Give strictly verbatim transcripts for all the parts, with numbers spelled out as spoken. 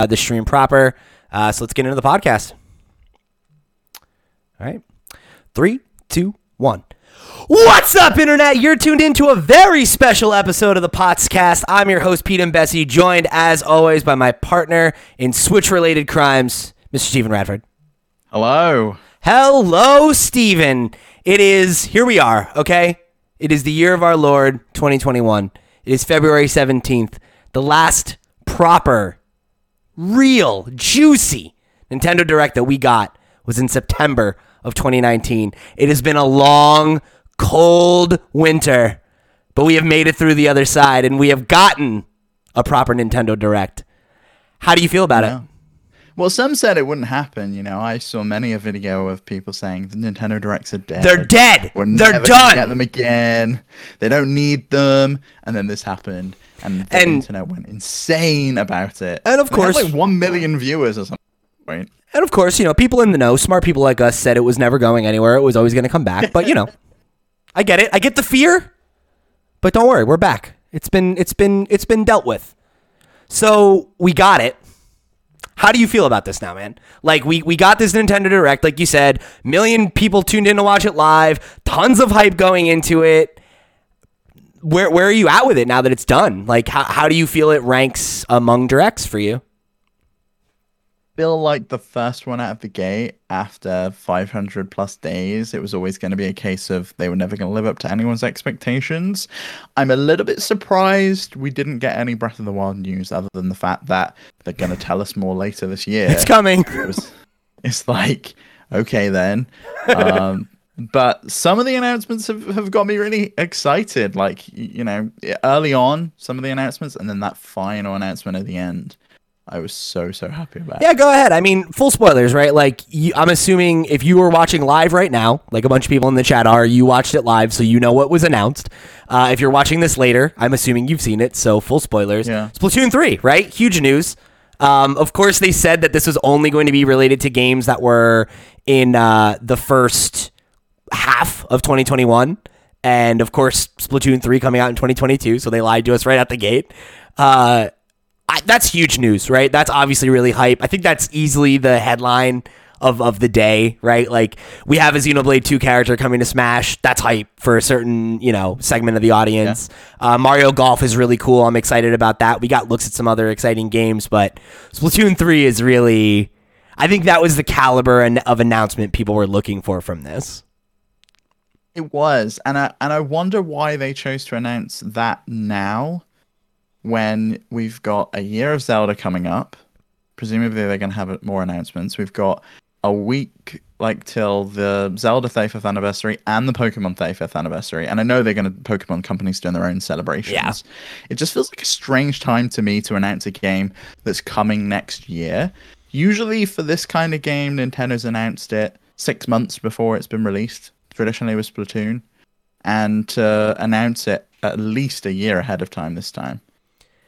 uh, the stream proper. Uh, so let's get into the podcast. All right. Three, two, one. What's up, Internet? You're tuned in to a very special episode of the Potscast. I'm your host, Pete and Bessie, joined, as always, by my partner in Switch-related crimes, Mister Stephen Radford. Hello. Hello, Steven. It is, here we are, okay? It is the year of our Lord, twenty twenty-one. It is February seventeenth, the last proper, real, juicy Nintendo Direct that we got was in September of twenty nineteen. It has been a long, cold winter, but we have made it through the other side, and we have gotten a proper Nintendo Direct. How do you feel about yeah. it? Well, some said it wouldn't happen. You know, I saw many a video of people saying the Nintendo Directs are dead. They're dead. We're They're never done. Get them again. They don't need them. And then this happened, and the and, internet went insane about it. And of course, they had like one million viewers or something. Right. And of course, you know, people in the know, smart people like us, said it was never going anywhere. It was always going to come back. But you know, I get it. I get the fear. But don't worry, we're back. It's been, it's been, it's been dealt with. So we got it. How do you feel about this now, man? Like, we, we got this Nintendo Direct, like you said, million people tuned in to watch it live, tons of hype going into it. Where where are you at with it now that it's done? Like, how, how do you feel it ranks among Directs for you? I feel like the first one out of the gate, after five hundred plus days, it was always going to be a case of they were never going to live up to anyone's expectations. I'm a little bit surprised we didn't get any Breath of the Wild news, other than the fact that they're going to tell us more later this year. It's coming. It was, it's like, okay then. Um, but some of the announcements have, have got me really excited. Like, you know, early on, some of the announcements, and then that final announcement at the end. I was so, so happy about it. Yeah, go ahead. I mean, full spoilers, right? Like, you, I'm assuming if you were watching live right now, like a bunch of people in the chat are, you watched it live, so you know what was announced. Uh, if you're watching this later, I'm assuming you've seen it, so full spoilers. Yeah. Splatoon three, right? Huge news. Um, of course, they said that this was only going to be related to games that were in uh, the first half of twenty twenty-one. And, of course, Splatoon three coming out in twenty twenty-two, so they lied to us right out the gate. Uh I, that's huge news, right? That's obviously really hype. I think that's easily the headline of, of the day, right? Like, we have a Xenoblade two character coming to Smash. That's hype for a certain, you know, segment of the audience. Yeah. Uh, Mario Golf is really cool. I'm excited about that. We got looks at some other exciting games, but Splatoon three is really... I think that was the caliber of announcement people were looking for from this. It was, and I, and I wonder why they chose to announce that now, when we've got a year of Zelda coming up. Presumably they're going to have more announcements. We've got a week like till the Zelda thirty-fifth anniversary and the Pokemon thirty-fifth anniversary. And I know they're going to, Pokemon companies doing their own celebrations. Yeah. It just feels like a strange time to me to announce a game that's coming next year. Usually for this kind of game, Nintendo's announced it six months before it's been released, traditionally with Splatoon, and to announce it at least a year ahead of time this time.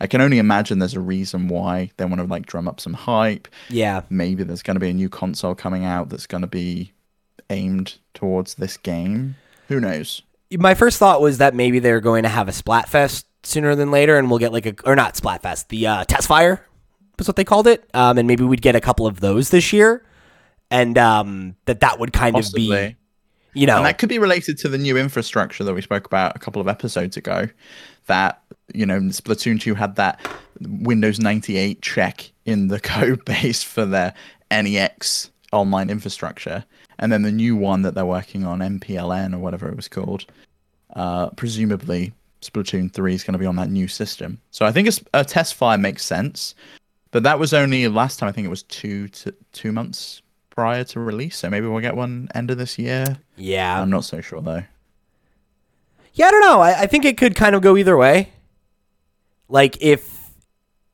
I can only imagine there's a reason why they want to like drum up some hype. Yeah. Maybe there's going to be a new console coming out that's going to be aimed towards this game. Who knows? My first thought was that maybe they're going to have a Splatfest sooner than later, and we'll get like a, or not Splatfest, the uh, Testfire was what they called it. Um, and maybe we'd get a couple of those this year, and um, that that would kind Possibly. of be... You know, and that could be related to the new infrastructure that we spoke about a couple of episodes ago, that, you know, Splatoon two had that Windows ninety-eight check in the code base for their N E X online infrastructure. And then the new one that they're working on, M P L N or whatever it was called, uh, presumably Splatoon three is going to be on that new system. So I think a, a test fire makes sense, but that was only last time. I think it was two to two months prior to release, so maybe we'll get one end of this year. Yeah. I'm not so sure, though. Yeah, I don't know. I, I think it could kind of go either way. Like, if...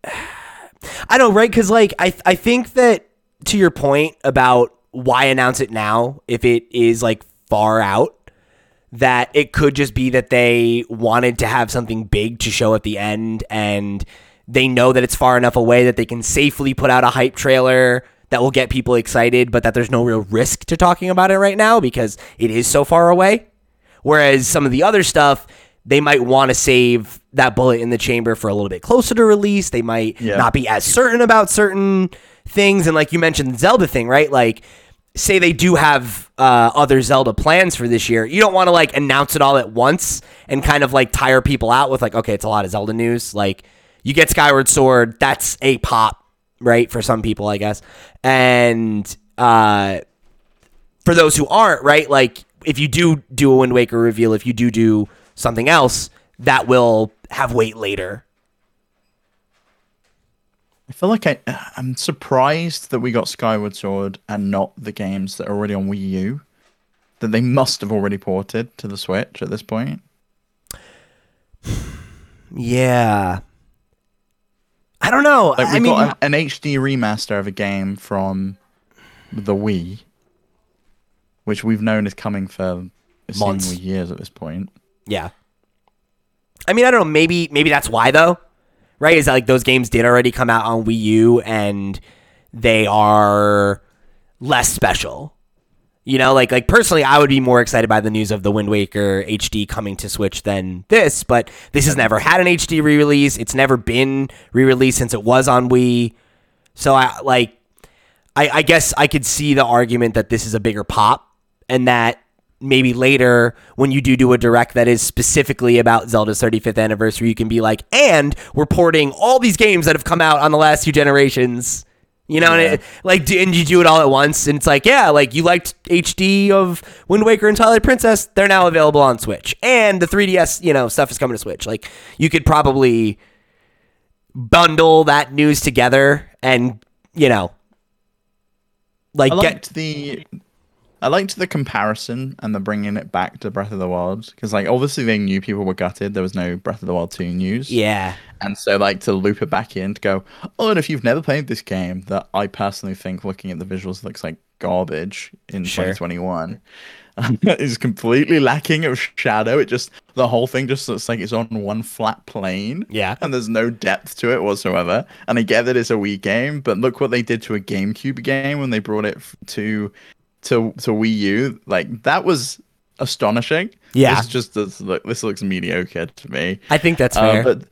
I don't know, right? Because, like, I, I think that, to your point about why announce it now, if it is, like, far out, that it could just be that they wanted to have something big to show at the end, and they know that it's far enough away that they can safely put out a hype trailer that will get people excited, but that there's no real risk to talking about it right now because it is so far away. Whereas some of the other stuff, they might want to save that bullet in the chamber for a little bit closer to release. They might yeah. not be as certain about certain things. And like you mentioned, the Zelda thing, right? Like, say they do have uh, other Zelda plans for this year. You don't want to like announce it all at once and kind of like tire people out with like, okay, it's a lot of Zelda news. Like, you get Skyward Sword. That's a pop, right? For some people, I guess. And uh, for those who aren't, right? Like, if you do do a Wind Waker reveal, if you do do something else, that will have weight later. I feel like I, I'm surprised that we got Skyward Sword and not the games that are already on Wii U, that they must have already ported to the Switch at this point. Yeah. I don't know. Like, we I got mean, an, an H D remaster of a game from the Wii, which we've known is coming for months, years at this point. Yeah. I mean, I don't know. Maybe, maybe that's why though, right? Is that like those games did already come out on Wii U and they are less special, you know? Like, like personally, I would be more excited by the news of the Wind Waker H D coming to Switch than this. But this has never had an H D re-release. It's never been re-released since it was on Wii. So I like, I, I guess I could see the argument that this is a bigger pop and that maybe later when you do do a direct that is specifically about Zelda's thirty-fifth anniversary, you can be like, and we're porting all these games that have come out on the last few generations, you know, yeah. and it, like, and you do it all at once. And it's like, yeah, like you liked H D of Wind Waker and Twilight Princess. They're now available on Switch, and the three D S, you know, stuff is coming to Switch. Like, you could probably bundle that news together and, you know, like I liked get the, I liked the comparison and the bringing it back to Breath of the Wild, because like obviously they knew people were gutted. There was no Breath of the Wild two news. Yeah, and so like to loop it back in to go, oh, and if you've never played this game that I personally think, looking at the visuals, looks like garbage in sure. twenty twenty-one, is completely lacking of shadow. It just the whole thing just looks like it's on one flat plane. Yeah, and there's no depth to it whatsoever. And I get that it's a Wii game, but look what they did to a GameCube game when they brought it to to to Wii U. Like, that was astonishing. Yeah, it's just this, look, this looks mediocre to me. I think that's fair. Uh, but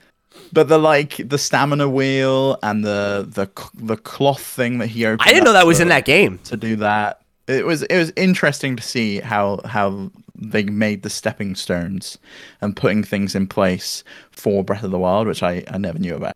but the like the stamina wheel and the the the cloth thing that he opened. I didn't know that was to, in that game to do that. It was it was interesting to see how how they made the stepping stones and putting things in place for Breath of the Wild, which I, I never knew about.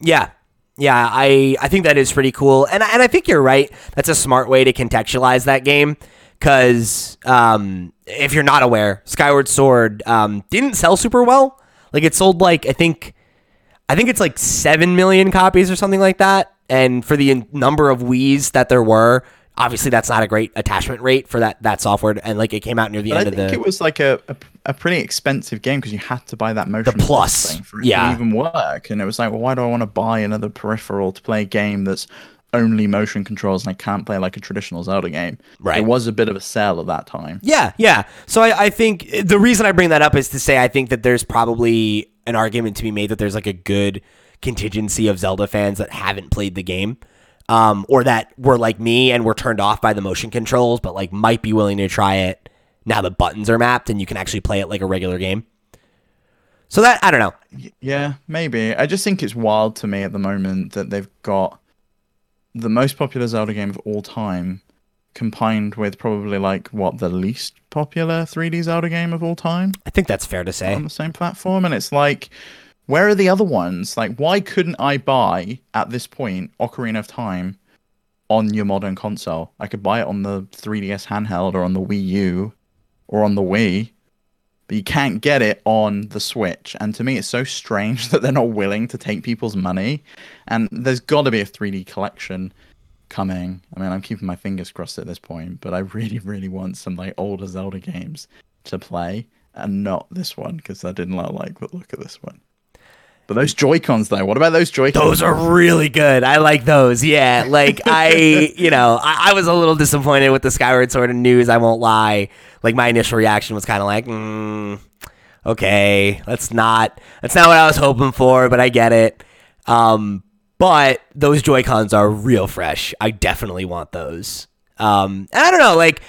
Yeah, yeah, I, I think that is pretty cool, and and I think you're right. That's a smart way to contextualize that game, because um, if you're not aware, Skyward Sword um, didn't sell super well. Like, it sold like I think I think it's like seven million copies or something like that, and for the number of Wiis that there were. Obviously, that's not a great attachment rate for that, that software, and like it came out near the but end of the. I think it was like a, a, a pretty expensive game because you had to buy that motion. The plus, thing for it yeah, to even work, and it was like, well, why do I want to buy another peripheral to play a game that's only motion controls and I can't play like a traditional Zelda game? Right, it was a bit of a sell at that time. Yeah, yeah. So I, I think the reason I bring that up is to say I think that there's probably an argument to be made that there's like a good contingency of Zelda fans that haven't played the game. Um, or that were like me and were turned off by the motion controls, but like might be willing to try it now the buttons are mapped and you can actually play it like a regular game. So that, I don't know. Yeah, maybe. I just think it's wild to me at the moment that they've got the most popular Zelda game of all time combined with probably like what the least popular three D Zelda game of all time. I think that's fair to say. On the same platform. And it's like, where are the other ones? Like, why couldn't I buy, at this point, Ocarina of Time on your modern console? I could buy it on the three D S handheld or on the Wii U or on the Wii, but you can't get it on the Switch. And to me, it's so strange that they're not willing to take people's money. And there's got to be a three D collection coming. I mean, I'm keeping my fingers crossed at this point, but I really, really want some like older Zelda games to play and not this one, because I didn't like the look of this one. But those Joy-Cons, though, what about those Joy-Cons? Those are really good. I like those, yeah. Like, I, you know, I, I was a little disappointed with the Skyward Sword of news, I won't lie. Like, my initial reaction was kind of like, mm, okay, that's not, that's not what I was hoping for, but I get it. Um, but those Joy-Cons are real fresh. I definitely want those. Um, and I don't know, like,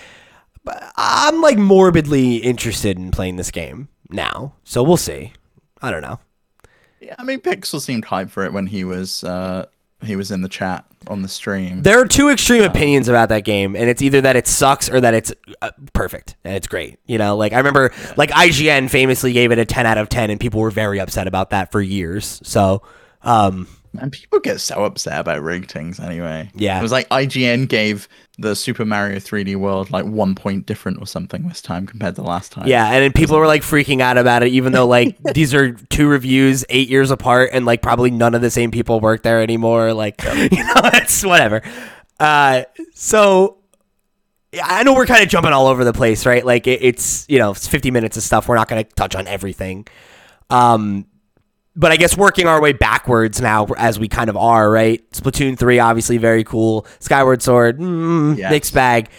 I'm, like, morbidly interested in playing this game. now, so we'll see. I don't know. Yeah, I mean, Pixel seemed hyped for it when he was uh, he was in the chat on the stream. There are two extreme uh, opinions about that game, and it's either that it sucks or that it's uh, perfect and it's great. You know, like I remember, like I G N famously gave it a ten out of ten, and people were very upset about that for years. So, um, and people get so upset about ratings anyway. Yeah, it was like I G N gave the Super Mario three D World like one point different or something this time compared to last time. Yeah, and then people were like freaking out about it, even though like these are two reviews eight years apart, and like probably none of the same people work there anymore. Like, you know, it's whatever. Uh, so I know we're kind of jumping all over the place, right? Like it, it's you know it's fifty minutes of stuff. We're not going to touch on everything. Um. But I guess working our way backwards now, as we kind of are, right? Splatoon three, obviously very cool. Skyward Sword, mm, yes. Mixed bag.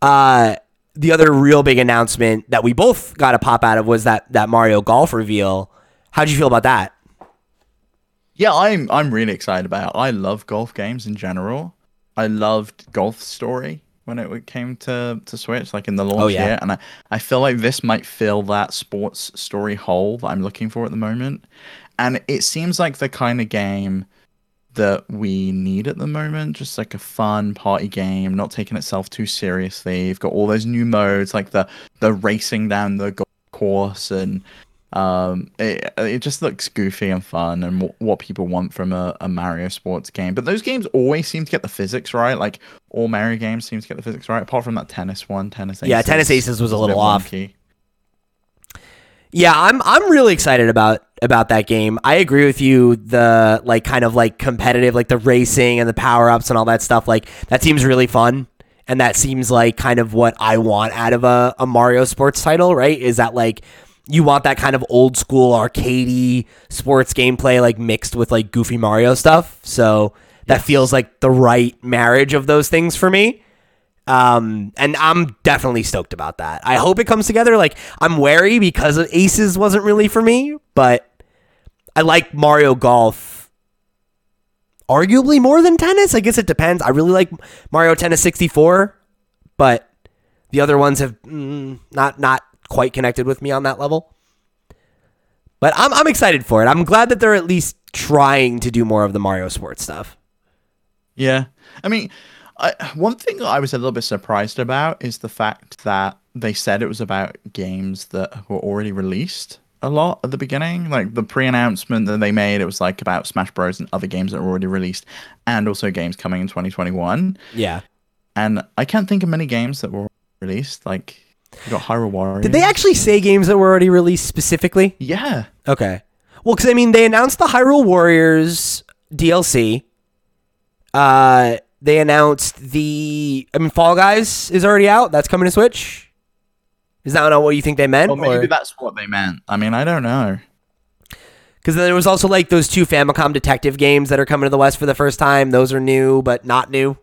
Uh, the other real big announcement that we both got a pop out of was that that Mario Golf reveal. How'd you feel about that? Yeah, I'm I'm really excited about it. I love golf games in general. I loved Golf Story when it came to, to Switch, like in the launch oh, yeah. year. And I, I feel like this might fill that sports story hole that I'm looking for at the moment. And it seems like the kind of game that we need at the moment, just like a fun party game, not taking itself too seriously. You've got all those new modes, like the, the racing down the golf course, and um, it it just looks goofy and fun and w- what people want from a, a Mario sports game. But those games always seem to get the physics right. Like all Mario games seem to get the physics right, apart from that tennis one, Tennis Aces. Yeah, Tennis Aces was a little off. Wonky. Yeah, I'm I'm really excited about about that game. I agree with you, the like kind of like competitive, like the racing and the power-ups and all that stuff, like that seems really fun, and that seems like kind of what I want out of a, a Mario sports title, right? Is that like you want that kind of old school arcadey sports gameplay like mixed with like goofy Mario stuff. So that yes. feels like the right marriage of those things for me. Um, and I'm definitely stoked about that. I hope it comes together. Like, I'm wary because Aces wasn't really for me, but I like Mario Golf arguably more than tennis. I guess it depends. I really like Mario Tennis sixty-four, but the other ones have mm, not not quite connected with me on that level. But I'm I'm excited for it. I'm glad that they're at least trying to do more of the Mario sports stuff. Yeah. I mean... I, one thing I was a little bit surprised about is the fact that they said it was about games that were already released a lot at the beginning. Like the pre-announcement that they made, it was like about Smash Bros. And other games that were already released, and also games coming in twenty twenty-one. Yeah. And I can't think of many games that were released. Like, you got Hyrule Warriors. Did they actually say games that were already released specifically? Yeah. Okay. Well, because, I mean, they announced the Hyrule Warriors D L C. Uh... They announced the... I mean, Fall Guys is already out. That's coming to Switch. Is that what you think they meant? Well, maybe or? That's what they meant. I mean, I don't know. Because there was also, like, those two Famicom Detective games that are coming to the West for the first time. Those are new, but not new.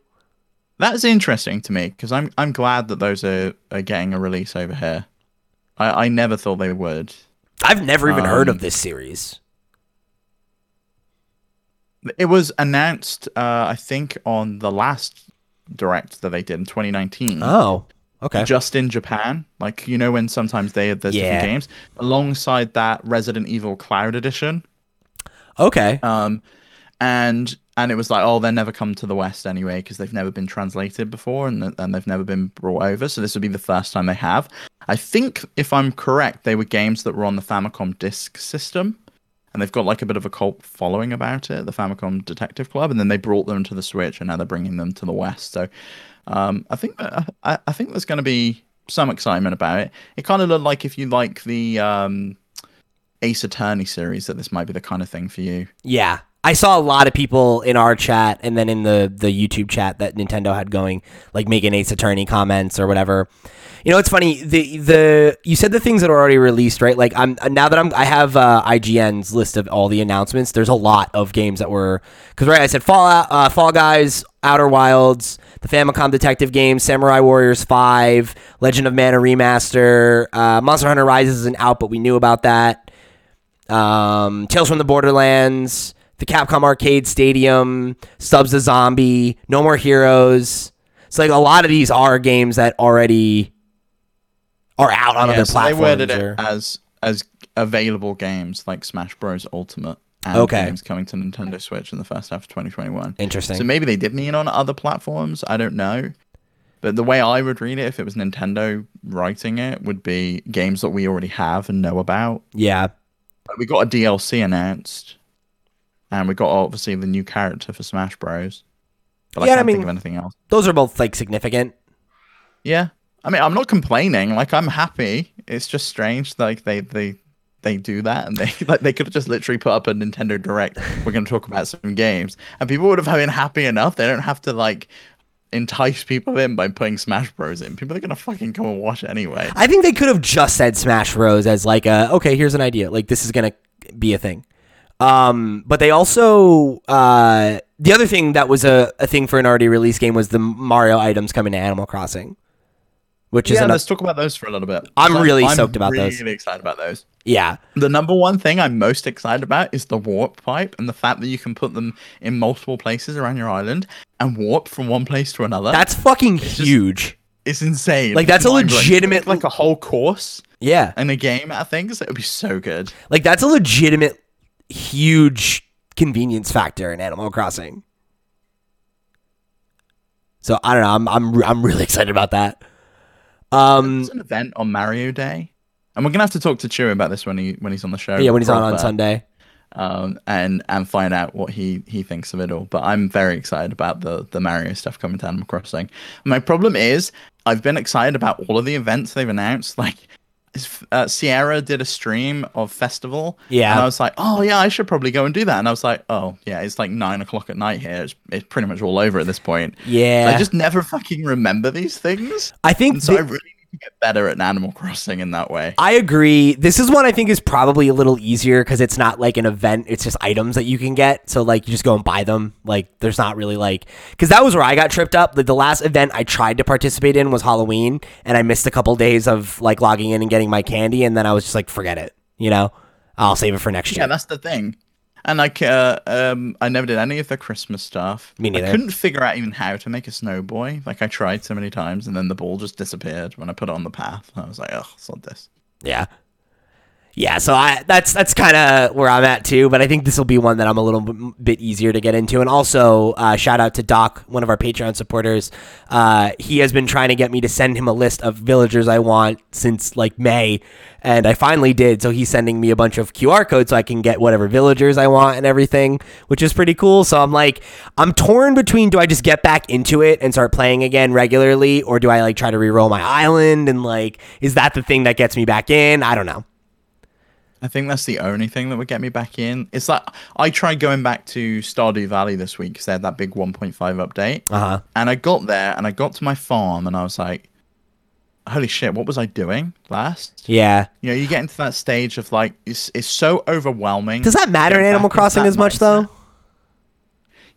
That's interesting to me, because I'm I'm glad that those are, are getting a release over here. I, I never thought they would. I've never even um, heard of this series. It was announced, uh, I think, on the last Direct that they did in twenty nineteen. Oh, okay. Just in Japan. Like, you know when sometimes they have those yeah. different games? Alongside that, Resident Evil Cloud Edition. Okay. Um, and and it was like, oh, they'll never come to the West anyway because they've never been translated before and, and they've never been brought over. So this would be the first time they have. I think, if I'm correct, they were games that were on the Famicom disc system. And they've got like a bit of a cult following about it, the Famicom Detective Club, and then they brought them to the Switch, and now they're bringing them to the West. So, um, I think uh, I, I think there's going to be some excitement about it. It kind of looked like if you like the um, Ace Attorney series, that this might be the kind of thing for you. Yeah, I saw a lot of people in our chat and then in the the YouTube chat that Nintendo had going, like making Ace Attorney comments or whatever. You know, it's funny. The the you said the things that are already released, right? Like I'm now that I'm I have uh, I G N's list of all the announcements. There's a lot of games that were because right, I said Fallout, uh, Fall Guys, Outer Wilds, the Famicom Detective game, Samurai Warriors five, Legend of Mana Remaster, uh, Monster Hunter Rise isn't out, but we knew about that. Um, Tales from the Borderlands, the Capcom Arcade Stadium, Stubbs the Zombie, No More Heroes. So like a lot of these are games that already. Or out on yeah, other so platforms. They worded or... it as as available games like Smash Bros. Ultimate and okay. games coming to Nintendo Switch in the first half of twenty twenty-one. Interesting. So maybe they did mean on other platforms. I don't know. But the way I would read it, if it was Nintendo writing it, would be games that we already have and know about. Yeah. We got a D L C announced, and we got obviously the new character for Smash Bros. But yeah, I can't I mean, think of anything else. Those are both like significant. Yeah. I mean, I'm not complaining. Like, I'm happy. It's just strange. Like, they they, they do that, and they like they could have just literally put up a Nintendo Direct. We're going to talk about some games, and people would have been happy enough. They don't have to like entice people in by putting Smash Bros in. People are gonna fucking come and watch it anyway. I think they could have just said Smash Bros as like a okay, here's an idea. Like, this is gonna be a thing. Um, but they also uh, the other thing that was a, a thing for an already released game was the Mario items coming to Animal Crossing. Which yeah, is another... let's talk about those for a little bit. I'm really I'm stoked about really those. I'm really excited about those. Yeah. The number one thing I'm most excited about is the warp pipe and the fact that you can put them in multiple places around your island and warp from one place to another. That's fucking it's huge. Just, it's insane. Like, that's it's a legitimate... Like, like a whole course yeah. in a game, I think. So it would be so good. Like, that's a legitimate huge convenience factor in Animal Crossing. So, I don't know. I'm I'm I'm really excited about that. Um, There's an event on Mario Day, and we're gonna have to talk to Chewie about this when he when he's on the show. Yeah, when he's proper, on on Sunday, um, and and find out what he, he thinks of it all. But I'm very excited about the the Mario stuff coming to Animal Crossing. My problem is I've been excited about all of the events they've announced. Like uh, Sierra did a stream of Festival, yeah, and I was like, oh yeah, I should probably go and do that. And I was like, oh yeah, it's like nine o'clock at night here. It's, it's pretty much all over at this point. Yeah, I just never fucking remember these things. I think and so. Th- I really get better at Animal Crossing in that way. I agree. This is one I think is probably a little easier because it's not like an event. It's just items that you can get. So like you just go and buy them. Like there's not really like, because that was where I got tripped up. Like the last event I tried to participate in was Halloween, and I missed a couple days of like logging in and getting my candy, and then I was just like, forget it. You know, I'll save it for next year. Yeah, that's the thing. And like, uh, um, I never did any of the Christmas stuff. Me neither. I couldn't figure out even how to make a snow boy. Like, I tried so many times, and then the ball just disappeared when I put it on the path. I was like, oh, it's not this. Yeah, yeah. So I that's that's kind of where I'm at too. But I think this will be one that I'm a little b- bit easier to get into. And also, uh, shout out to Doc, one of our Patreon supporters. Uh, he has been trying to get me to send him a list of villagers I want since like May. And I finally did, so he's sending me a bunch of Q R codes so I can get whatever villagers I want and everything, which is pretty cool. So I'm like, I'm torn between, do I just get back into it and start playing again regularly, or do I like try to re-roll my island and like, is that the thing that gets me back in? I don't know. I think that's the only thing that would get me back in. It's like, I tried going back to Stardew Valley this week because they had that big one point five update. Uh-huh. And I got there and I got to my farm and I was like, holy shit, what was I doing last? Yeah. You know, you get into that stage of like, it's, it's so overwhelming. Does that matter in Animal Crossing as much, though?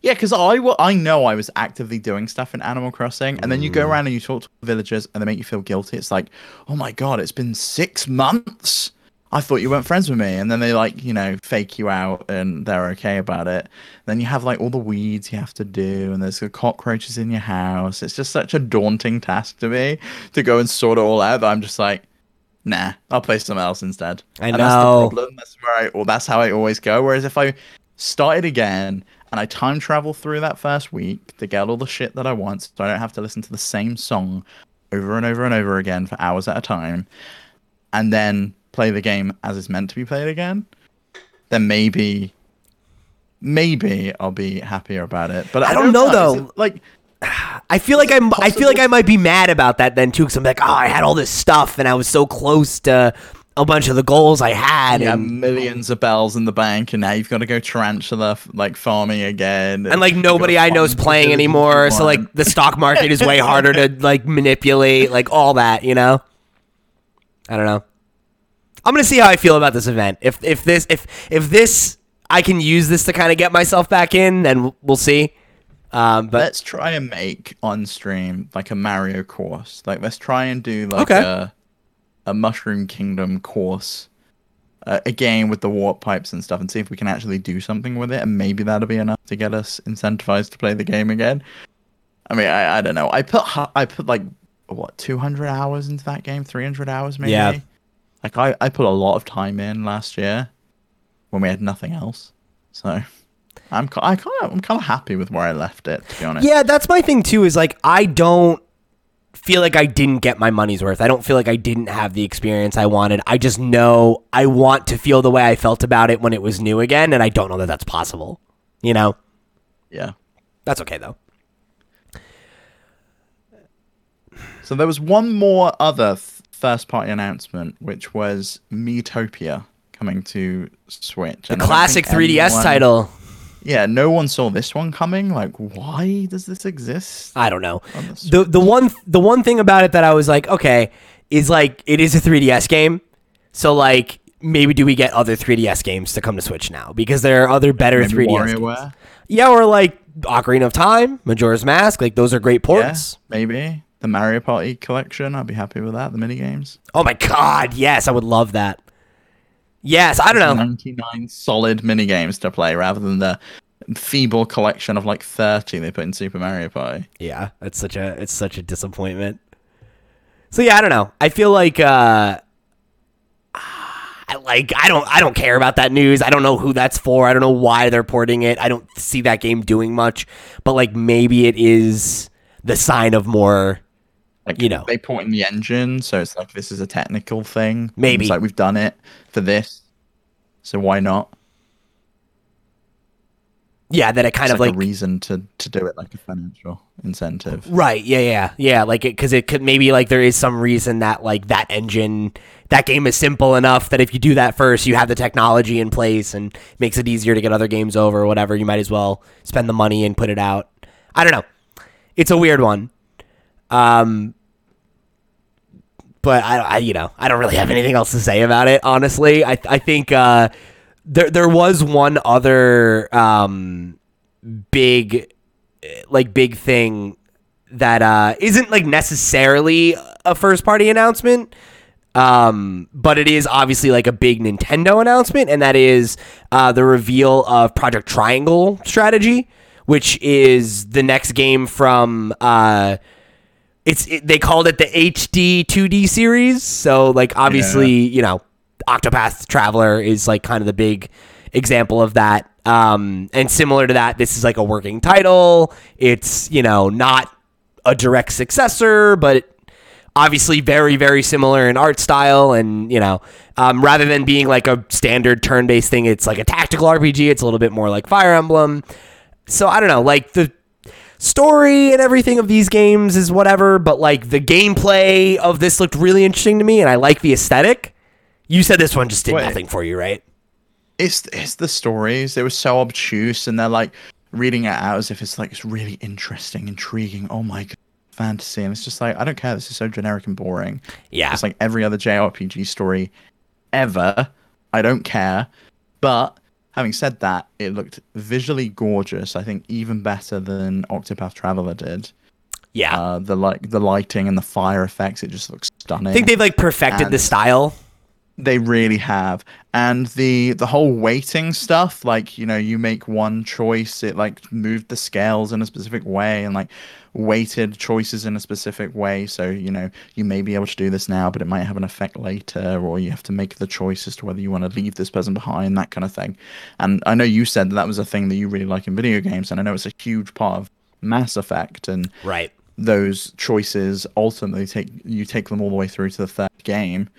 Yeah, because I, I know I was actively doing stuff in Animal Crossing, and then you go around and you talk to villagers, and they make you feel guilty. It's like, oh my god, it's been six months. I thought you weren't friends with me. And then they like, you know, fake you out and they're okay about it. Then you have like all the weeds you have to do and there's the cockroaches in your house. It's just such a daunting task to me to go and sort it all out that I'm just like, nah, I'll play something else instead. I know. And that's the problem. That's where I, well, that's how I always go. Whereas if I started again and I time travel through that first week to get all the shit that I want, so I don't have to listen to the same song over and over and over again for hours at a time, and then play the game as it's meant to be played again, then maybe maybe I'll be happier about it. But I, I don't, don't know, know though. It, like I feel like I'm I feel like I might be mad about that then too, because I'm like, oh, I had all this stuff and I was so close to a bunch of the goals I had. Yeah, and millions of bells in the bank, and now you've got to go tarantula like farming again. And, and like nobody I know is playing anymore. So like the stock market is way harder to like manipulate, like all that, you know? I don't know. I'm gonna see how I feel about this event. If if this if if this I can use this to kind of get myself back in, then we'll see. Um, but let's try and make on stream like a Mario course. Like let's try and do like okay. a a Mushroom Kingdom course, uh, a game with the warp pipes and stuff, and see if we can actually do something with it. And maybe that'll be enough to get us incentivized to play the game again. I mean, I, I don't know. I put I put like what two hundred hours into that game, three hundred hours maybe. Yeah. Like, I, I put a lot of time in last year when we had nothing else. So I'm I kind of I'm kind of happy with where I left it, to be honest. Yeah, that's my thing too, is like, I don't feel like I didn't get my money's worth. I don't feel like I didn't have the experience I wanted. I just know I want to feel the way I felt about it when it was new again, and I don't know that that's possible, you know? Yeah. That's okay, though. So there was one more other th- first-party announcement, which was Miitopia coming to Switch. The and classic three D S anyone... title. Yeah, no one saw this one coming. Like, why does this exist? I don't know. The, the the one the one thing about it that I was like, okay, is like, it is a three D S game. So like, maybe do we get other three D S games to come to Switch now? Because there are other better maybe three D S Warrior games. Wear? Yeah, or like Ocarina of Time, Majora's Mask. Like, those are great ports. Yeah, maybe. The Mario Party collection. I'd be happy with that. The minigames. Oh my God. Yes, I would love that. Yes, I don't know. ninety-nine solid minigames to play rather than the feeble collection of like thirty they put in Super Mario Party. Yeah, it's such a it's such a disappointment. So yeah, I don't know. I feel like uh, I like I don't I don't care about that news. I don't know who that's for. I don't know why they're porting it. I don't see that game doing much. But like, maybe it is the sign of more. Like, you know, they port in the engine, so it's like, this is a technical thing. Maybe it's like, we've done it for this, so why not? Yeah, that it kind it's of like, like a reason to, to do it, like a financial incentive, right? Yeah, yeah, yeah. Like, it because it could maybe like there is some reason that like that engine, that game is simple enough that if you do that first, you have the technology in place and makes it easier to get other games over or whatever. You might as well spend the money and put it out. I don't know. It's a weird one. Um. But I, I, you know, I don't really have anything else to say about it, honestly. I, I think uh, there, there was one other um, big, like big thing that uh, isn't like necessarily a first party announcement, um, but it is obviously like a big Nintendo announcement, and that is uh, the reveal of Project Triangle Strategy, which is the next game from. Uh, It's it, they called it the H D two D series, so like obviously yeah. you know, Octopath Traveler is like kind of the big example of that. Um, and similar to that, this is like a working title. It's, you know, not a direct successor, but obviously very very similar in art style, and you know, um, rather than being like a standard turn-based thing, it's like a tactical R P G. It's a little bit more like Fire Emblem. So I don't know, like the. Story and everything of these games is whatever, but like the gameplay of this looked really interesting to me, and I like the aesthetic. You said this one just did Wait, nothing for you, right? It's it's the stories. They were so obtuse, and they're like reading it out as if it's like it's really interesting, intriguing. Oh my God, fantasy, and it's just like, I don't care. This is so generic and boring. Yeah, it's like every other J R P G story ever. I don't care, but. Having said that, it looked visually gorgeous. I think even better than Octopath Traveler did. Yeah, uh, the like the lighting and the fire effects, it just looks stunning. I think they've like perfected and the style. They really have, and the the whole weighting stuff. Like, you know, you make one choice, it like moved the scales in a specific way, and like weighted choices in a specific way. So you know, you may be able to do this now, but it might have an effect later, or you have to make the choice as to whether you want to leave this person behind, that kind of thing. And I know you said that, that was a thing that you really like in video games, and I know it's a huge part of Mass Effect, and right, those choices ultimately take you take them all the way through to the third game.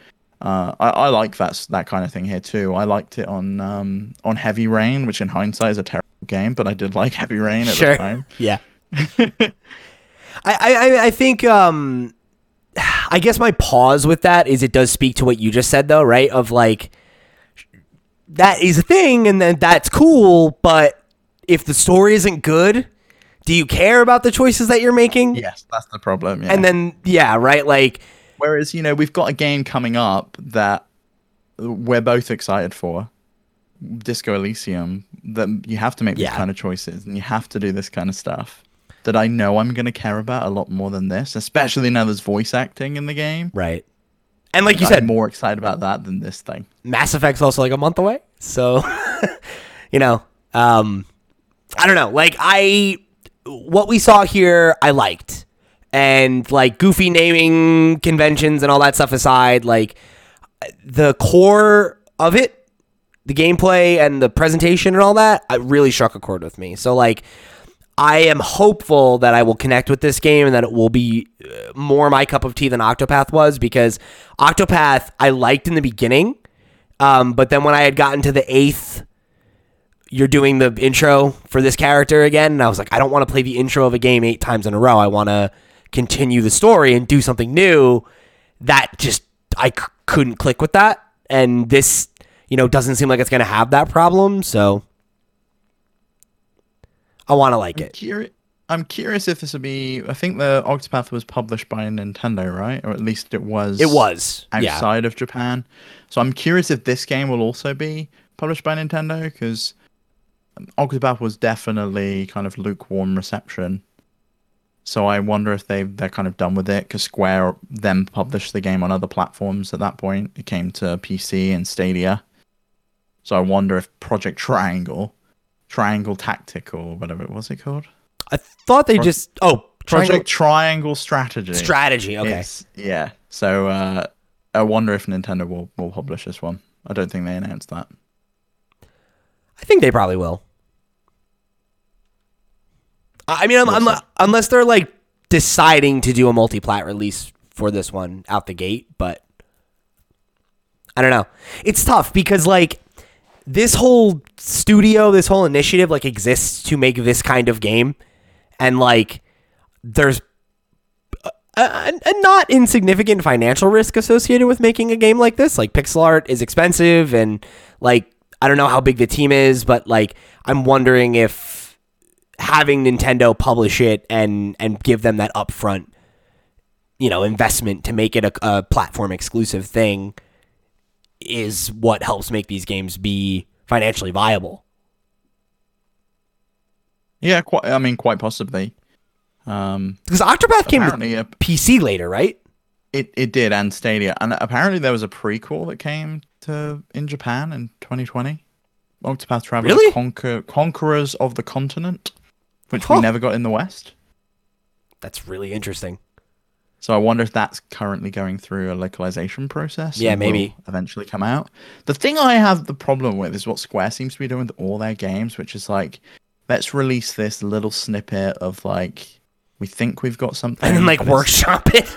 Uh, I, I like that that kind of thing here too. I liked it on um, on Heavy Rain, which in hindsight is a terrible game, but I did like Heavy Rain at sure. the time. Yeah. I, I I think um I guess my pause with that is it does speak to what you just said though, right? Of like, that is a thing, and then that's cool, but if the story isn't good, do you care about the choices that you're making? Yes, that's the problem. Yeah. And then yeah, right, like. Whereas, you know, we've got a game coming up that we're both excited for, Disco Elysium, that you have to make yeah. these kind of choices and you have to do this kind of stuff that I know I'm going to care about a lot more than this, especially now there's voice acting in the game. Right. And like you I'm said, more excited about that than this thing. Mass Effect's also like a month away. So, you know, um, I don't know. Like, I, what we saw here, I liked. And, like, goofy naming conventions and all that stuff aside, like, the core of it, the gameplay and the presentation and all that, it really struck a chord with me. So, like, I am hopeful that I will connect with this game and that it will be more my cup of tea than Octopath was, because Octopath I liked in the beginning, um, but then when I had gotten to the eighth, you're doing the intro for this character again, and I was like, I don't want to play the intro of a game eight times in a row. I want to continue the story and do something new. That just, I c- couldn't click with that, and this, you know, doesn't seem like it's going to have that problem, so I want to like I'm it. Curi- I'm curious if this would be, I think the Octopath was published by Nintendo, right? Or at least it was. It was. Outside yeah. of Japan. So I'm curious if this game will also be published by Nintendo, because Octopath was definitely kind of lukewarm reception. So I wonder if they they're kind of done with it, because Square then published the game on other platforms at that point. It came to P C and Stadia. So I wonder if Project Triangle, Triangle Tactical, or whatever it was, it called. I thought they Pro- just oh Triangle. Project Triangle Strategy. Strategy, okay, it's, yeah. So uh, I wonder if Nintendo will will publish this one. I don't think they announced that. I think they probably will. I mean, I'm, I'm, unless they're, like, deciding to do a multi-plat release for this one out the gate, but I don't know. It's tough because, like, this whole studio, this whole initiative, like, exists to make this kind of game, and, like, there's a, a, a not insignificant financial risk associated with making a game like this. Like, pixel art is expensive, and, like, I don't know how big the team is, but, like, I'm wondering if having Nintendo publish it and and give them that upfront, you know, investment to make it a, a platform exclusive thing is what helps make these games be financially viable. Yeah, quite. I mean, quite possibly. Um, because Octopath came to P C later, right? It it did, and Stadia, and apparently there was a prequel that came to in Japan in twenty twenty. Octopath Traveler, really? Conquer, Conquerors of the Continent. Which huh. we never got in the West. That's really interesting. So I wonder if that's currently going through a localization process. Yeah, maybe. Eventually come out. The thing I have the problem with is what Square seems to be doing with all their games, which is like, let's release this little snippet of like, we think we've got something. And then like workshop it.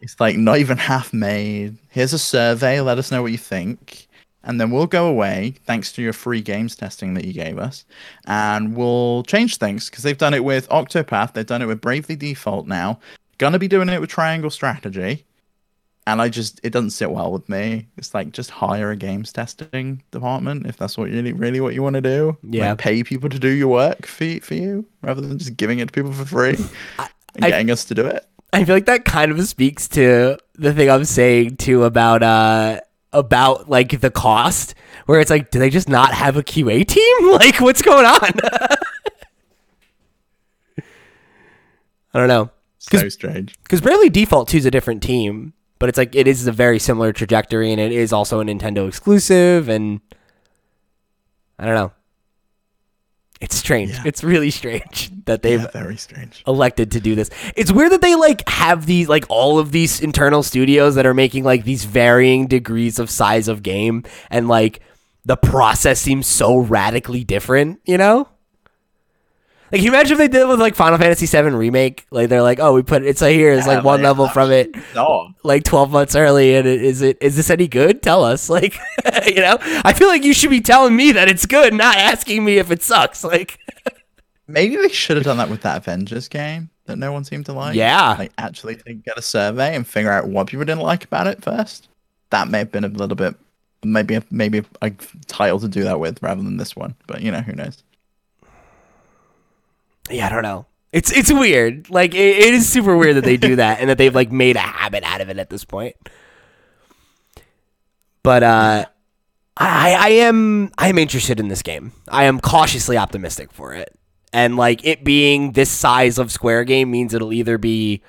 It's like not even half made. Here's a survey. Let us know what you think. And then we'll go away, thanks to your free games testing that you gave us, and we'll change things, because they've done it with Octopath, they've done it with Bravely Default now, gonna be doing it with Triangle Strategy, and I just, it doesn't sit well with me. It's like, just hire a games testing department, if that's what really, really what you want to do. Yeah. Like, pay people to do your work for, for you, rather than just giving it to people for free, I, and getting I, us to do it. I feel like that kind of speaks to the thing I'm saying, too, about, uh... about like the cost, where it's like, do they just not have a Q A team? Like, what's going on? I don't know. So strange. Because Bravely Default two is a different team, but it's like, it is a very similar trajectory, and it is also a Nintendo exclusive, and I don't know. It's strange. Yeah. It's really strange that they've yeah, very strange. elected to do this. It's weird that they like have these, like all of these internal studios that are making like these varying degrees of size of game, and like the process seems so radically different, you know? Like, can you imagine if they did it with like Final Fantasy seven Remake? Like they're like, oh, we put it's like, here, it's yeah, like one like, level from it, no. like twelve months early, and it, is it is this any good? Tell us, like, you know. I feel like you should be telling me that it's good, not asking me if it sucks. Like, maybe they should have done that with that Avengers game that no one seemed to like. Yeah, like actually get a survey and figure out what people didn't like about it first. That may have been a little bit, maybe a, maybe a, a title to do that with rather than this one. But you know, who knows. Yeah, I don't know. It's it's weird. Like, it, it is super weird that they do that and that they've, like, made a habit out of it at this point. But uh, I I am I am interested in this game. I am cautiously optimistic for it. And, like, it being this size of Square game means it'll either be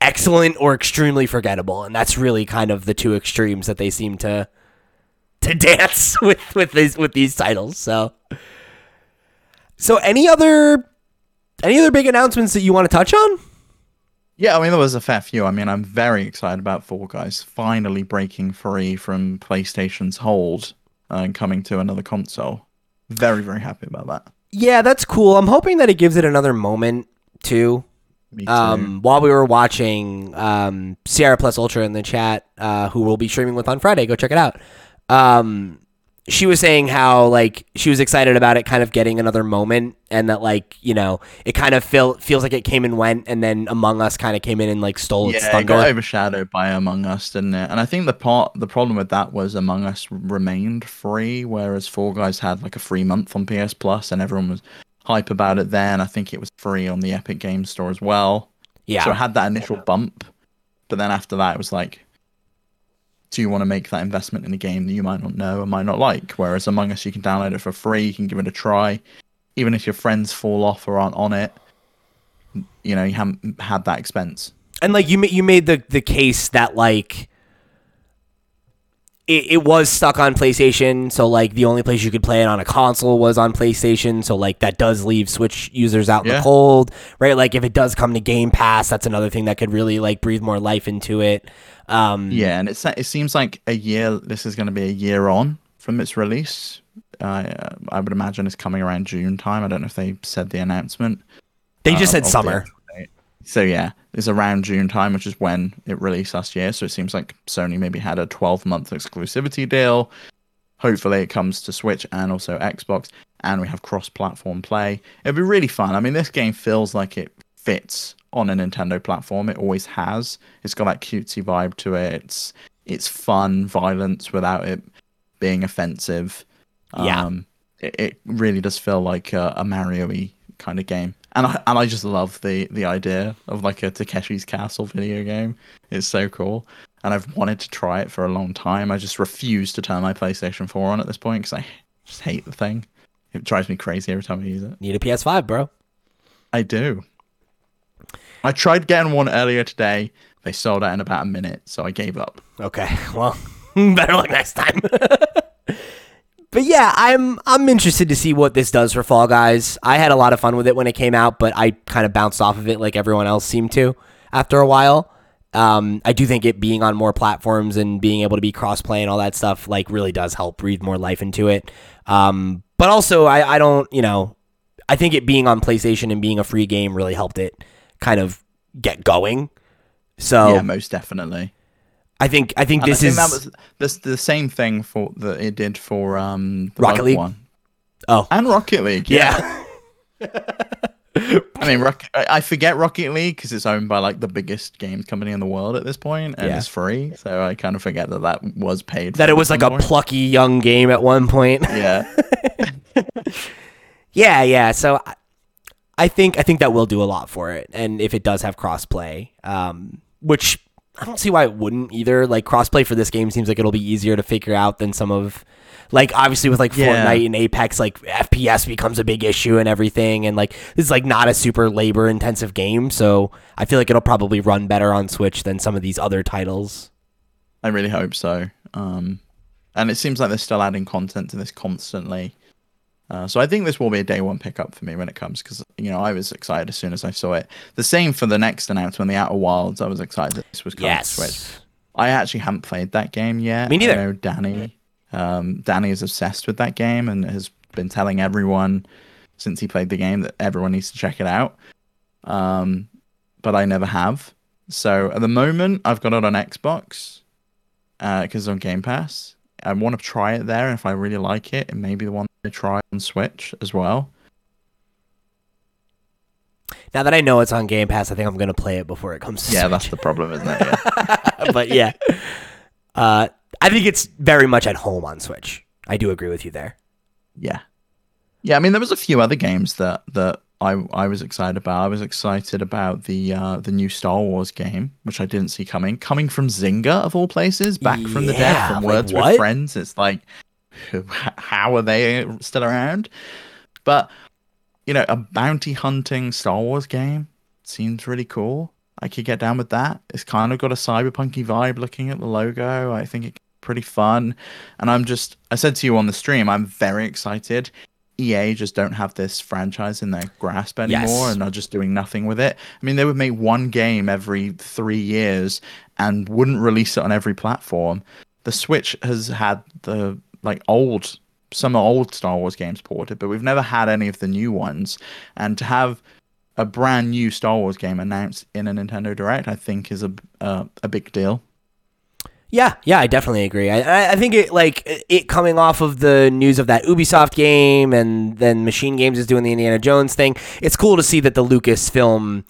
excellent or extremely forgettable. And that's really kind of the two extremes that they seem to to dance with, with, these, with these titles. So, so any other... Any other big announcements that you want to touch on? Yeah, I mean, there was a fair few. I mean, I'm very excited about Fall Guys finally breaking free from PlayStation's hold and coming to another console. Very, very happy about that. Yeah, that's cool. I'm hoping that it gives it another moment, too. Me too. Um, while we were watching um, Sierra Plus Ultra in the chat, uh, who we'll be streaming with on Friday, go check it out. Um, she was saying how, like, she was excited about it kind of getting another moment, and that, like, you know, it kind of feel, feels like it came and went, and then Among Us kind of came in and, like, stole its yeah, thunder. Yeah, it got overshadowed by Among Us, didn't it? And I think the part, the problem with that was Among Us remained free, whereas Fall Guys had, like, a free month on P S Plus, and everyone was hype about it then. I think it was free on the Epic Games Store as well. Yeah. So it had that initial bump, but then after that, it was like, do you want to make that investment in a game that you might not know and might not like? Whereas Among Us, you can download it for free, you can give it a try. Even if your friends fall off or aren't on it, you know, you haven't had that expense. And, like, you, you made the, the case that, like, it, it was stuck on PlayStation, so, like, the only place you could play it on a console was on PlayStation, so, like, that does leave Switch users out in yeah. the cold, right? Like, if it does come to Game Pass, that's another thing that could really, like, breathe more life into it. Um, yeah, and it's, it seems like a year, this is going to be a year on from its release. Uh, I would imagine it's coming around June time. I don't know if they said the announcement. They just um, said summer. The, so, yeah. Is around June time, which is when it released last year. So it seems like Sony maybe had a twelve-month exclusivity deal. Hopefully it comes to Switch and also Xbox, and we have cross-platform play. It'd be really fun. I mean, this game feels like it fits on a Nintendo platform. It always has. It's got that cutesy vibe to it. It's it's fun, violence without it being offensive. Yeah, um, it, it really does feel like a, a Mario-y kind of game. And I, and I just love the, the idea of, like, a Takeshi's Castle video game. It's so cool. And I've wanted to try it for a long time. I just refuse to turn my PlayStation four on at this point because I just hate the thing. It drives me crazy every time I use it. Need a P S five, bro. I do. I tried getting one earlier today. They sold out in about a minute, so I gave up. Okay, well, better luck next time. But yeah, I'm I'm interested to see what this does for Fall Guys. I had a lot of fun with it when it came out, but I kind of bounced off of it like everyone else seemed to after a while. Um, I do think it being on more platforms and being able to be cross-play and all that stuff, like, really does help breathe more life into it. Um, but also, I, I don't, you know, I think it being on PlayStation and being a free game really helped it kind of get going. So yeah, most definitely. I think I think and this I think is that was, this, the same thing for that it did for um, the Rocket League one. Oh, and Rocket League, yeah. yeah. I mean, Rocket, I forget Rocket League because it's owned by, like, the biggest games company in the world at this point, and yeah. it's free. So I kind of forget that that was paid. That for it was like point. a plucky young game at one point. Yeah. yeah, yeah. So I think I think that will do a lot for it, and if it does have crossplay, um, which. I don't see why it wouldn't either. Like, crossplay for this game seems like it'll be easier to figure out than some of, like, obviously with, like, yeah. Fortnite and Apex, like, F P S becomes a big issue and everything. And, like, this is, like, not a super labor intensive game. So I feel like it'll probably run better on Switch than some of these other titles. I really hope so. Um, and it seems like they're still adding content to this constantly. Uh, so I think this will be a day one pickup for me when it comes because, you know, I was excited as soon as I saw it. The same for the next announcement, the Outer Wilds. I was excited that this was coming yes. to Switch. I actually haven't played that game yet. Me neither. I know Danny. Um, Danny is obsessed with that game and has been telling everyone since he played the game that everyone needs to check it out. Um, but I never have. So at the moment, I've got it on Xbox because uh, it's on Game Pass. I want to try it there, and if I really like it, it may be the one to try on Switch as well. Now that I know it's on Game Pass, I think I'm going to play it before it comes to yeah, Switch. Yeah, that's the problem, isn't it? Yeah. But yeah, uh, I think it's very much at home on Switch. I do agree with you there. Yeah. Yeah, I mean, there was a few other games that, that I I was excited about. I was excited about the uh, the new Star Wars game, which I didn't see coming. Coming from Zynga, of all places, back yeah, from the dead, from like Words what? With Friends. It's like, how are they still around? But, you know, a bounty hunting Star Wars game seems really cool. I could get down with that. It's kind of got a cyberpunky vibe looking at the logo. I think it's pretty fun. And I'm just, I said to you on the stream, I'm very excited. E A just don't have this franchise in their grasp anymore, yes. and are just doing nothing with it. I mean, they would make one game every three years and wouldn't release it on every platform. The Switch has had the like old, some old Star Wars games ported, but we've never had any of the new ones. And to have a brand new Star Wars game announced in a Nintendo Direct, I think, is a uh, a big deal. Yeah, yeah, I definitely agree. I, I think it like it coming off of the news of that Ubisoft game, and then Machine Games is doing the Indiana Jones thing. It's cool to see that the Lucasfilm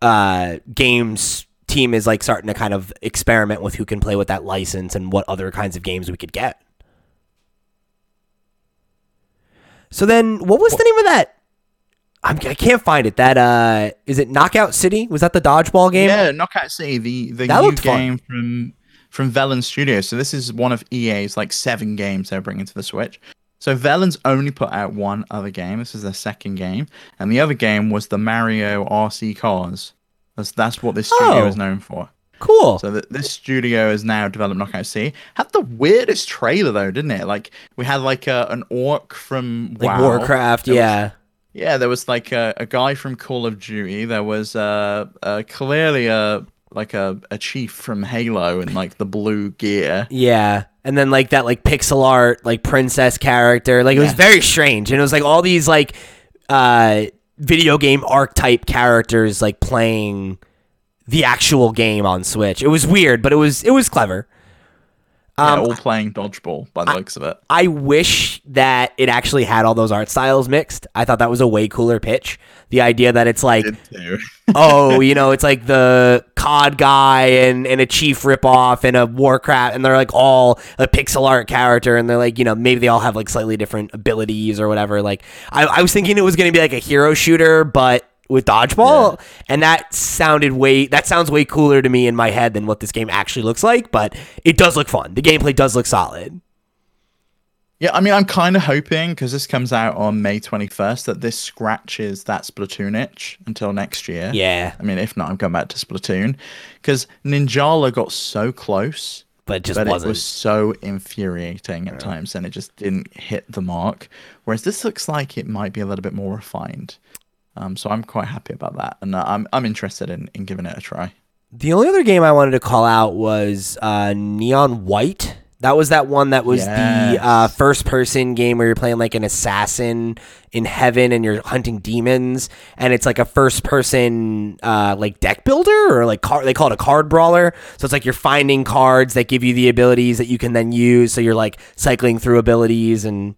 uh, games team is like starting to kind of experiment with who can play with that license and what other kinds of games we could get. So then, what was the name of that? I'm, I can't find it. That uh, is it Knockout City? Was that the dodgeball game? Yeah, Knockout City, the the that new game fun. from. From Velen Studios. So this is one of E A's like seven games they're bringing to the Switch. So Velen's only put out one other game. This is their second game. And the other game was the Mario R C Cars. That's, that's what this studio oh, is known for. Cool. So th- this studio has now developed Knockout City. Had the weirdest trailer though, didn't it? Like we had like a, an orc from like WoW. Warcraft, there yeah. Was, yeah, there was like a, a guy from Call of Duty. There was uh, uh, clearly a... like a, a chief from Halo and like the blue gear. Yeah. And then like that like pixel art, like princess character. Like it yeah. was very strange. And it was like all these like uh, video game archetype characters like playing the actual game on Switch. It was weird, but it was it was clever. Um, yeah, all playing dodgeball by the I, looks of it. I wish that it actually had all those art styles mixed. I thought that was a way cooler pitch. The idea that it's like, oh, you know, it's like the C O D guy and, and a Chief ripoff and a Warcraft, and they're like all a pixel art character, and they're like, you know, maybe they all have like slightly different abilities or whatever. Like, I, I was thinking it was going to be like a hero shooter, but with dodgeball, yeah. and that sounded way that sounds way cooler to me in my head than what this game actually looks like, but it does look fun. The gameplay does look solid. Yeah, I mean, I'm kind of hoping, because this comes out on May twenty-first, that this scratches that Splatoon itch until next year. Yeah. I mean, if not, I'm going back to Splatoon, because Ninjala got so close, but it just but wasn't. It was so infuriating at yeah. times, and it just didn't hit the mark, whereas this looks like it might be a little bit more refined. Um, so I'm quite happy about that, and uh, I'm I'm interested in, in giving it a try. The only other game I wanted to call out was uh, Neon White. That was that one that was yes. the uh, first-person game where you're playing like an assassin in heaven and you're hunting demons, and it's like a first-person uh, like deck builder or like car- they call it a card brawler. So it's like you're finding cards that give you the abilities that you can then use. So you're like cycling through abilities and.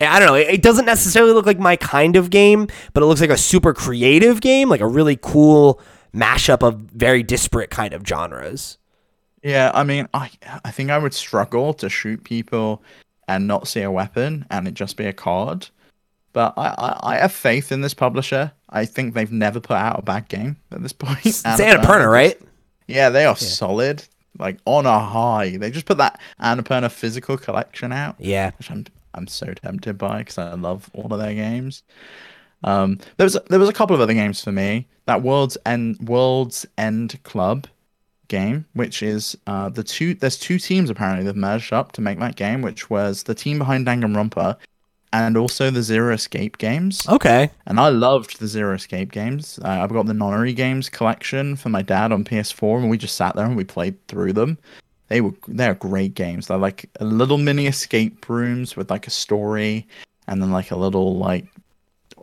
I don't know, it doesn't necessarily look like my kind of game, but it looks like a super creative game, like a really cool mashup of very disparate kind of genres. Yeah, I mean, I I think I would struggle to shoot people and not see a weapon and it just be a card. But I, I, I have faith in this publisher. I think they've never put out a bad game at this point. It's Annapurna, right? Yeah, they are yeah. solid, like on a high. They just put that Annapurna physical collection out. Yeah. Which I'm... I'm so tempted by because I love all of their games. Um, there was there was a couple of other games for me. That World's End World's End Club game, which is uh, the two there's two teams apparently that merged up to make that game, which was the team behind Danganronpa and also the Zero Escape games. Okay. And I loved the Zero Escape games. Uh, I've got the Nonary games collection for my dad on P S four, and we just sat there and we played through them. They were they're great games. They're like a little mini escape rooms with like a story, and then like a little like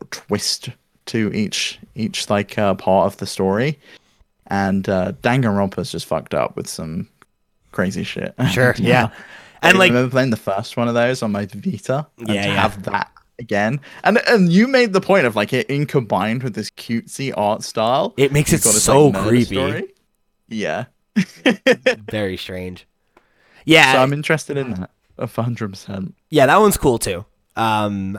twist to each each like uh, part of the story. And uh, Danganronpa's just fucked up with some crazy shit. Sure, yeah. yeah. And I like remember playing the first one of those on my Vita. And yeah, to yeah. have that again, and and you made the point of like it in combined with this cutesy art style. It makes it so creepy. Story. Yeah. Very strange. Yeah, so I'm interested in that one hundred percent. Yeah, that one's cool too. Um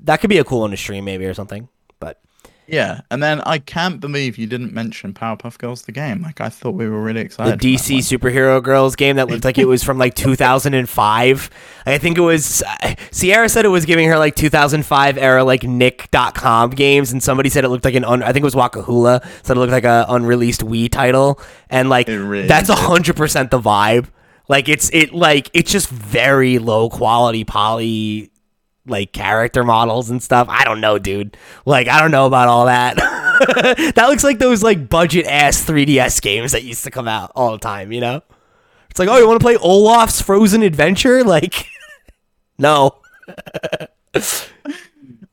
that could be a cool one to stream maybe or something. But yeah, and then I can't believe you didn't mention Powerpuff Girls the game. Like I thought we were really excited. The D C Superhero Girls game that looked like it was from like two thousand five. I think it was uh, Sierra said it was giving her like two thousand five era like Nick dot com games, and somebody said it looked like an un- I think it was Wakahula said it looked like a unreleased Wii title, and like really that's one hundred percent the vibe. Like it's it like it's just very low quality poly like character models and stuff. I don't know, dude. Like, I don't know about all that. That looks like those like budget ass three D S games that used to come out all the time, you know? It's like, oh, you want to play Olaf's Frozen Adventure? Like, no.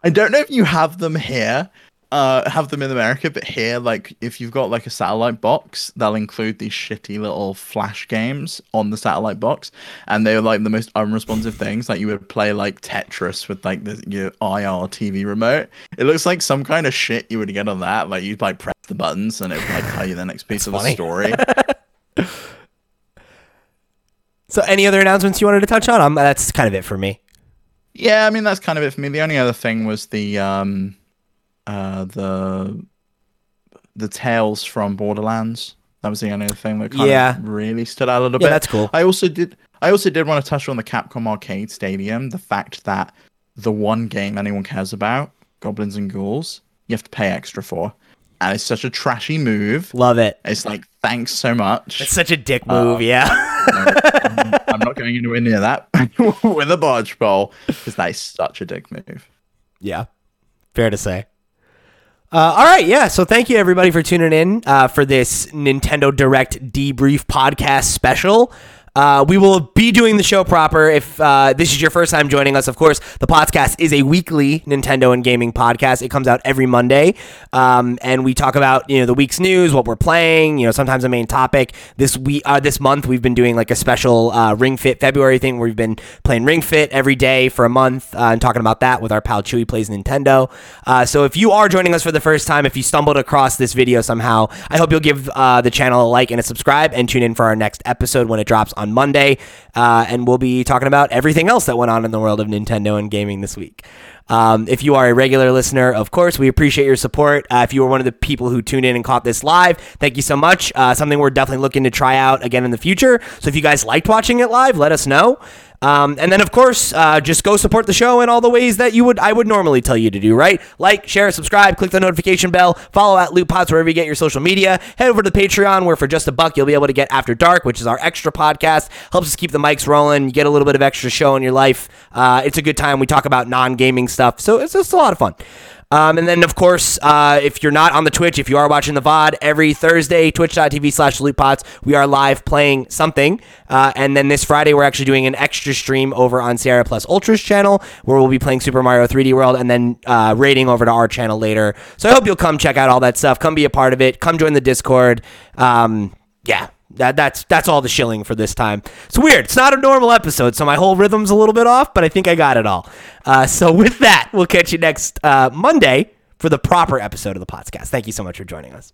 I don't know if you have them here, uh, have them in America, but here, like, if you've got like a satellite box, they'll include these shitty little flash games on the satellite box, and they're like the most unresponsive things. Like, you would play like Tetris with like the, your I R T V remote. It looks like some kind of shit you would get on that. Like, you'd like press the buttons, and it would like tell you the next piece That's of funny. The story. So, any other announcements you wanted to touch on? Um, that's kind of it for me. Yeah, I mean, that's kind of it for me. The only other thing was the um, uh, the the Tales from Borderlands. That was the only other thing that kind yeah. of really stood out a little yeah, bit. That's cool. I also did. I also did want to touch on the Capcom Arcade Stadium. The fact that the one game anyone cares about, Goblins and Ghouls, you have to pay extra for, and it's such a trashy move. Love it. It's like, thanks so much. It's such a dick move. Um, yeah. No, um, I'm not going anywhere near that with a barge pole, because that is such a dick move. Yeah, fair to say. Uh, all right, yeah, so thank you, everybody, for tuning in uh, for this Nintendo Direct Debrief Podcast special. Uh, we will be doing the show proper. If uh, this is your first time joining us, of course, the podcast is a weekly Nintendo and gaming podcast. It comes out every Monday, um, and we talk about, you know, the week's news, what we're playing, you know, sometimes a main topic. This we uh, this month we've been doing like a special uh, Ring Fit February thing where we've been playing Ring Fit every day for a month uh, and talking about that with our pal Chewy Plays Nintendo. Uh, so if you are joining us for the first time, if you stumbled across this video somehow, I hope you'll give uh, the channel a like and a subscribe, and tune in for our next episode when it drops on. On Monday, uh, and we'll be talking about everything else that went on in the world of Nintendo and gaming this week. Um, if you are a regular listener, of course, we appreciate your support. Uh, if you were one of the people who tuned in and caught this live, thank you so much. Uh, something we're definitely looking to try out again in the future. So if you guys liked watching it live, let us know. Um, and then, of course, uh, just go support the show in all the ways that you would I would normally tell you to do, right? Like, share, subscribe, click the notification bell, follow at LootPots wherever you get your social media. Head over to Patreon, where for just a buck, you'll be able to get After Dark, which is our extra podcast. Helps us keep the mics rolling. You get a little bit of extra show in your life. Uh, it's a good time. We talk about non-gaming stuff, so it's just a lot of fun. Um, and then, of course, uh, if you're not on the Twitch, if you are watching the V O D, every Thursday, twitch.tv slash lootpots, we are live playing something. Uh, and then this Friday, we're actually doing an extra stream over on Sierra Plus Ultra's channel, where we'll be playing Super Mario three D World, and then uh, raiding over to our channel later. So I hope you'll come check out all that stuff. Come be a part of it. Come join the Discord. Um, yeah. That that's that's all the shilling for this time. It's weird. It's not a normal episode, so my whole rhythm's a little bit off, but I think I got it all. Uh, so with that, we'll catch you next uh, Monday for the proper episode of the podcast. Thank you so much for joining us.